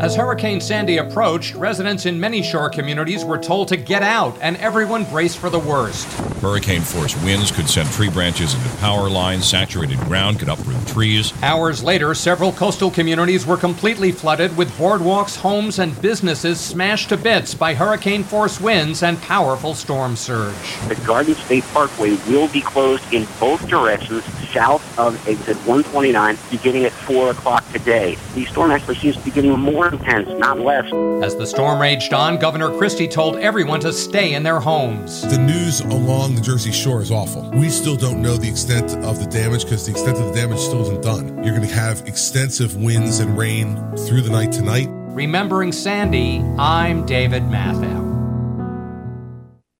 As Hurricane Sandy approached, residents in many shore communities were told to get out, and everyone braced for the worst. Hurricane-force winds could send tree branches into power lines. Saturated ground could uproot trees. Hours later, several coastal communities were completely flooded, with boardwalks, homes, and businesses smashed to bits by hurricane-force winds and powerful storm surge. The Garden State Parkway will be closed in both directions south of exit 129 beginning at 4 o'clock today. The storm actually seems to be getting more intense, not less. As the storm raged on, Governor Christie told everyone to stay in their homes. The news along the Jersey Shore is awful. We still don't know the extent of the damage because the extent of the damage still isn't done. You're going to have extensive winds and rain through the night tonight. Remembering Sandy, I'm David Matham.